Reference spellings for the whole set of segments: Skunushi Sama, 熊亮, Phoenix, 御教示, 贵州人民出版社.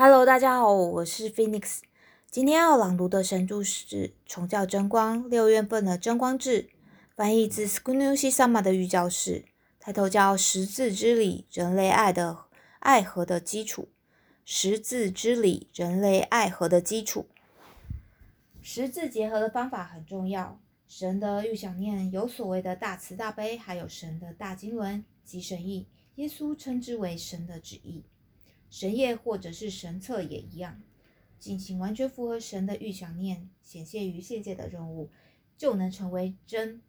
Hello， 大家好，我是 Phoenix。今天要朗读的神著是《虫叫真光》六月份的《真光志》，翻译自 Skunushi Sama 的《御教示》，抬头叫《十字之理：人类爱河的基础》。十字之理，人类爱河的基础。十字结合的方法很重要。神的预想念有所谓的大慈大悲，还有神的大经纶及神意，耶稣称之为神的旨意。神业或者是神策也一样，进行完全符合神的预想念显现于现界的任务，就能成为真。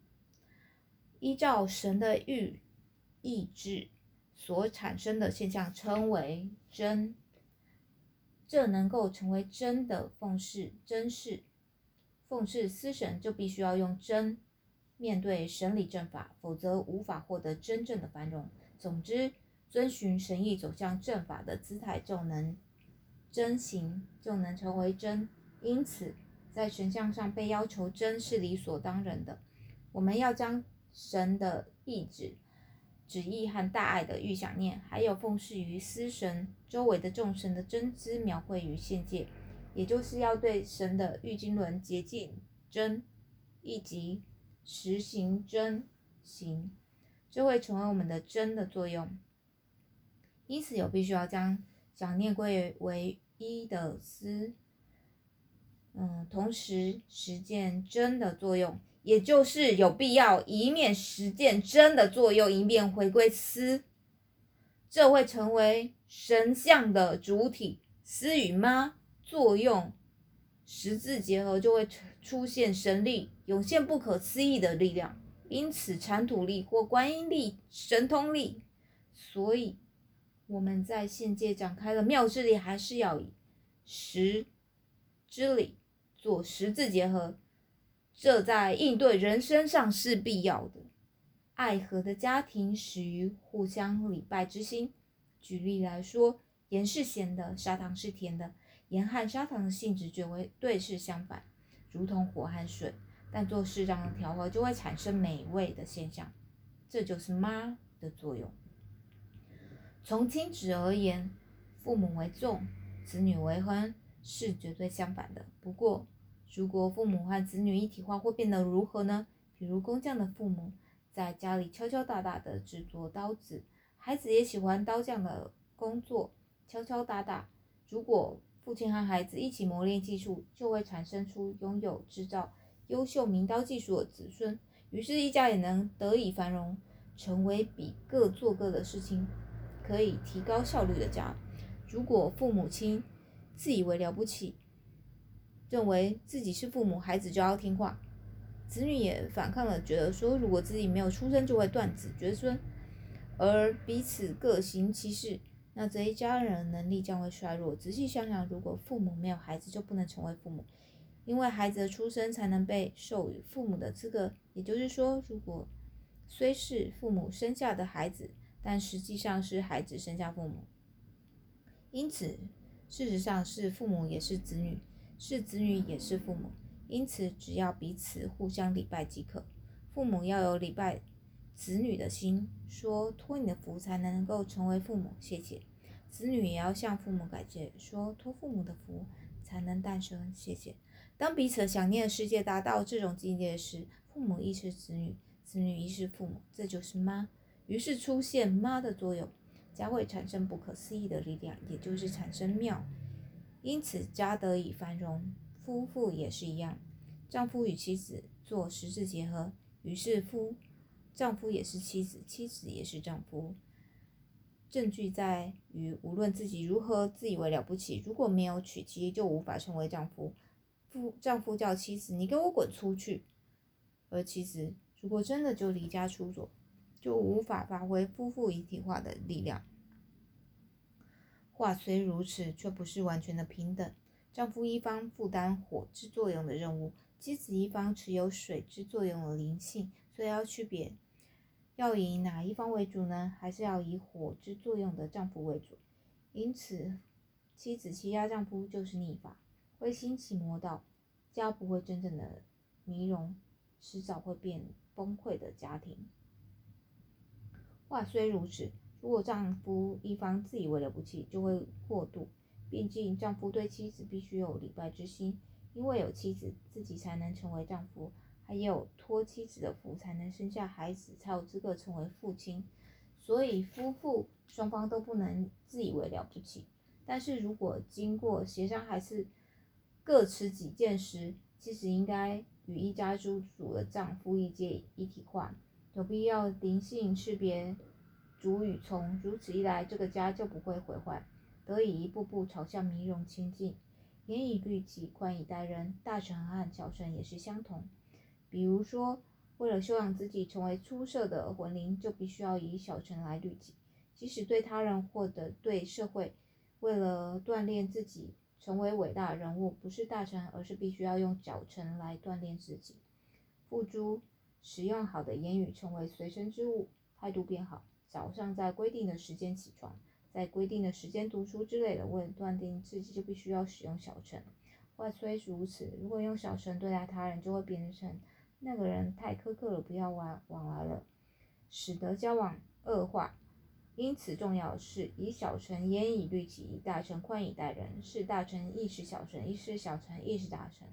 依照神的意志所产生的现象称为真，这能够成为真的奉事思神，就必须要用真面对神理正法，否则无法获得真正的繁荣。总之，遵循神意走向正法的姿态，就能成为真。因此，在神像上被要求真是理所当然的。我们要将神的意志、旨意和大爱的预想念，还有奉事于司神周围的众神的真知描绘于现界，也就是要对神的御经纶竭尽真，以及实行真行，这会成为我们的真的作用。因此，有必须要将想念归为一的思，同时实践真的作用，也就是有必要一面实践真的作用，一面回归思，这会成为神像的主体。思与妈作用十字结合，就会出现神力，涌现不可思议的力量。因此，铲土力或观音力、神通力，所以我们在现界展开的妙智力，还是要以十之理做十字结合，这在应对人生上是必要的。爱河的家庭始于互相礼拜之心。举例来说，盐是咸的，砂糖是甜的。盐和砂糖的性质绝对是相反，如同火和水，但做适当的调和，就会产生美味的现象。这就是妈的作用。从亲子而言，父母为重，子女为昏，是绝对相反的。不过，如果父母和子女一体化，会变得如何呢？比如工匠的父母在家里敲敲打打的制作刀子，孩子也喜欢刀匠的工作，敲敲打打。如果父亲和孩子一起磨练技术，就会产生出拥有制造优秀名刀技术的子孙，于是一家也能得以繁荣，成为比各做各的事情可以提高效率的家。如果父母亲自以为了不起，认为自己是父母，孩子就要听话，子女也反抗了，觉得说如果自己没有出生就会断子绝孙，而彼此各行其事，那这一家人能力将会衰弱。仔细想想，如果父母没有孩子，就不能成为父母，因为孩子的出生才能被授予父母的资格。也就是说，如果虽是父母生下的孩子，但实际上是孩子生下父母，因此事实上是父母也是子女，是子女也是父母。因此，只要彼此互相礼拜即可。父母要有礼拜子女的心，说托你的福才能够成为父母，谢谢。子女也要向父母感谢，说托父母的福才能诞生，谢谢。当彼此想念的世界达到这种境界时，父母亦是子女，子女亦是父母，这就是妈。于是出现妈的作用，家会产生不可思议的力量，也就是产生妙，因此家得以繁荣。夫妇也是一样，丈夫与妻子做十字结合，于是丈夫也是妻子，妻子也是丈夫。证据在于，无论自己如何自以为了不起，如果没有娶妻，就无法成为丈夫。丈夫叫妻子你给我滚出去，而妻子如果真的就离家出走，就无法发挥夫妇一体化的力量。话虽如此，却不是完全的平等。丈夫一方负担火之作用的任务，妻子一方持有水之作用的灵性，所以要区别，要以哪一方为主呢？还是要以火之作用的丈夫为主？因此，妻子欺压丈夫就是逆法，会兴起魔道，家不会真正的弥荣，迟早会变崩溃的家庭。话虽如此，如果丈夫一方自以为了不起，就会过度毕竟丈夫对妻子必须有礼拜之心，因为有妻子自己才能成为丈夫，还有托妻子的福才能生下孩子，才有资格成为父亲。所以夫妇双方都不能自以为了不起，但是如果经过协商还是各持己见时，其实应该与一家之主的丈夫意见一体化，有必要灵性识别主与从，如此一来这个家就不会毁坏，得以一步步朝向迷融亲近。严以律己，宽以待人，大臣和小臣也是相同。比如说为了修养自己成为出色的魂灵，就必须要以小臣来律己，即使对他人或者对社会。为了锻炼自己成为伟大人物，不是大臣，而是必须要用小臣来锻炼自己。付诸使用好的言语成为随身之物，态度变好，早上在规定的时间起床，在规定的时间读书之类的，为了锻炼自己就必须要使用小臣。话虽如此，如果用小臣对待他人，就会变成那个人太苛刻了，不要往来了，使得交往恶化。因此重要的是以小臣严以律己，以大臣宽以待人，是大臣亦是小臣，亦是小臣亦是大臣。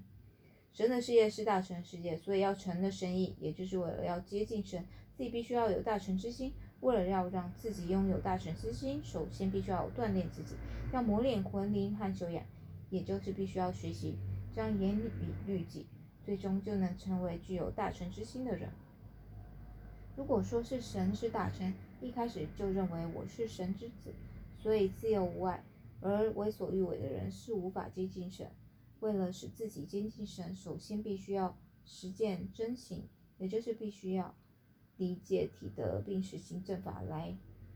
神的事业是大臣事业，所以要臣的深意，也就是为了要接近神，自己必须要有大臣之心。为了要让自己拥有大神之心，首先必须要锻炼自己，要磨练魂灵和修养，也就是必须要学习，这样严以律己，最终就能成为具有大神之心的人。如果说是神是大神，一开始就认为我是神之子，所以自由无碍，而为所欲为的人是无法接近神。为了使自己接近神，首先必须要实践真行，也就是必须要理解体德并实行正法来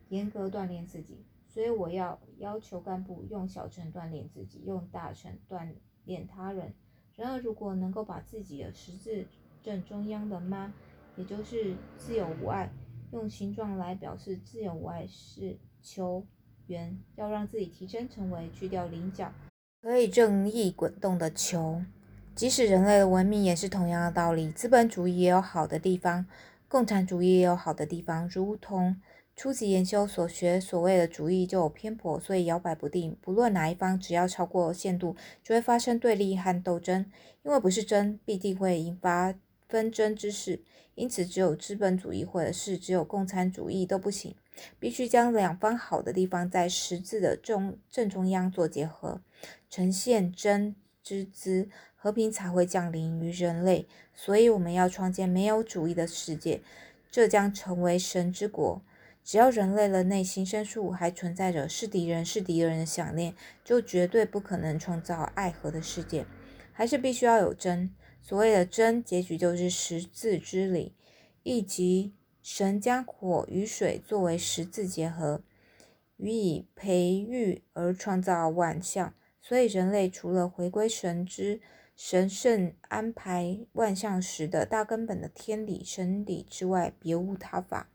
严格锻炼自己。所以我要要求干部用小乘锻炼自己，用大乘锻炼他人。然而如果能够把自己的实质正中央的妈，也就是自由无碍，用形状来表示自由无碍是求圆，要让自己提升成为去掉棱角可以正义滚动的球。即使人类的文明也是同样的道理，资本主义也有好的地方，共产主义也有好的地方，如同初级研修所学，所谓的主义就有偏颇，所以摇摆不定，不论哪一方只要超过限度就会发生对立和斗争，因为不是争必定会引发纷争之事，因此只有资本主义或者是只有共产主义都不行，必须将两方好的地方在十字的正中央做结合，呈现真之姿，和平才会降临于人类。所以我们要创建没有主义的世界，这将成为神之国。只要人类的内心深处还存在着是敌人的想念，就绝对不可能创造爱和的世界，还是必须要有真。所谓的真，结局就是十字之理，以及神将火与水作为十字结合，予以培育而创造万象。所以人类除了回归神之神圣安排万象时的大根本的天理神理之外，别无他法。